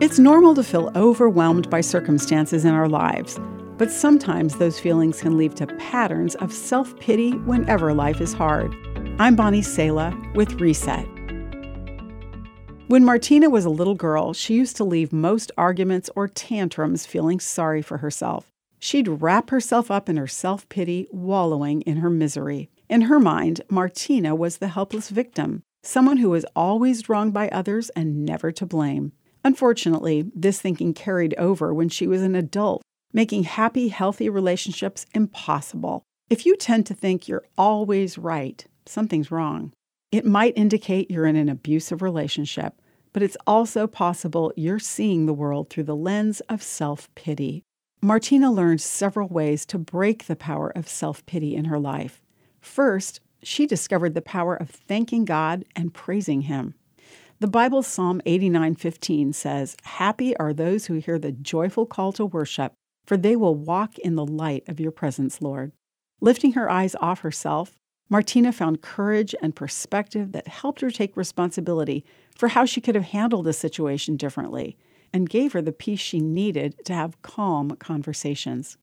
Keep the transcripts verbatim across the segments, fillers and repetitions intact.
It's normal to feel overwhelmed by circumstances in our lives, but sometimes those feelings can lead to patterns of self-pity whenever life is hard. I'm Bonnie Sela with Reset. When Martina was a little girl, she used to leave most arguments or tantrums feeling sorry for herself. She'd wrap herself up in her self-pity, wallowing in her misery. In her mind, Martina was the helpless victim, someone who was always wronged by others and never to blame. Unfortunately, this thinking carried over when she was an adult, making happy, healthy relationships impossible. If you tend to think you're always right, something's wrong. It might indicate you're in an abusive relationship, but it's also possible you're seeing the world through the lens of self-pity. Martina learned several ways to break the power of self-pity in her life. First, she discovered the power of thanking God and praising Him. The Bible's Psalm eighty-nine fifteen says, "Happy are those who hear the joyful call to worship, for they will walk in the light of your presence, Lord." Lifting her eyes off herself, Martina found courage and perspective that helped her take responsibility for how she could have handled the situation differently and gave her the peace she needed to have calm conversations.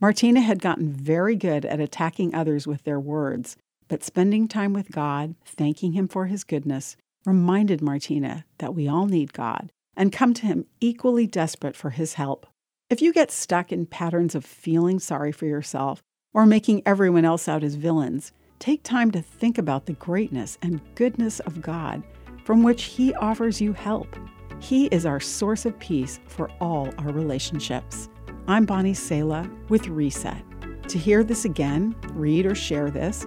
Martina had gotten very good at attacking others with their words, but spending time with God, thanking Him for His goodness, reminded Martina that we all need God and come to Him equally desperate for His help. If you get stuck in patterns of feeling sorry for yourself or making everyone else out as villains, take time to think about the greatness and goodness of God, from which He offers you help. He is our source of peace for all our relationships. I'm Bonnie Sela with Reset. To hear this again, read or share this,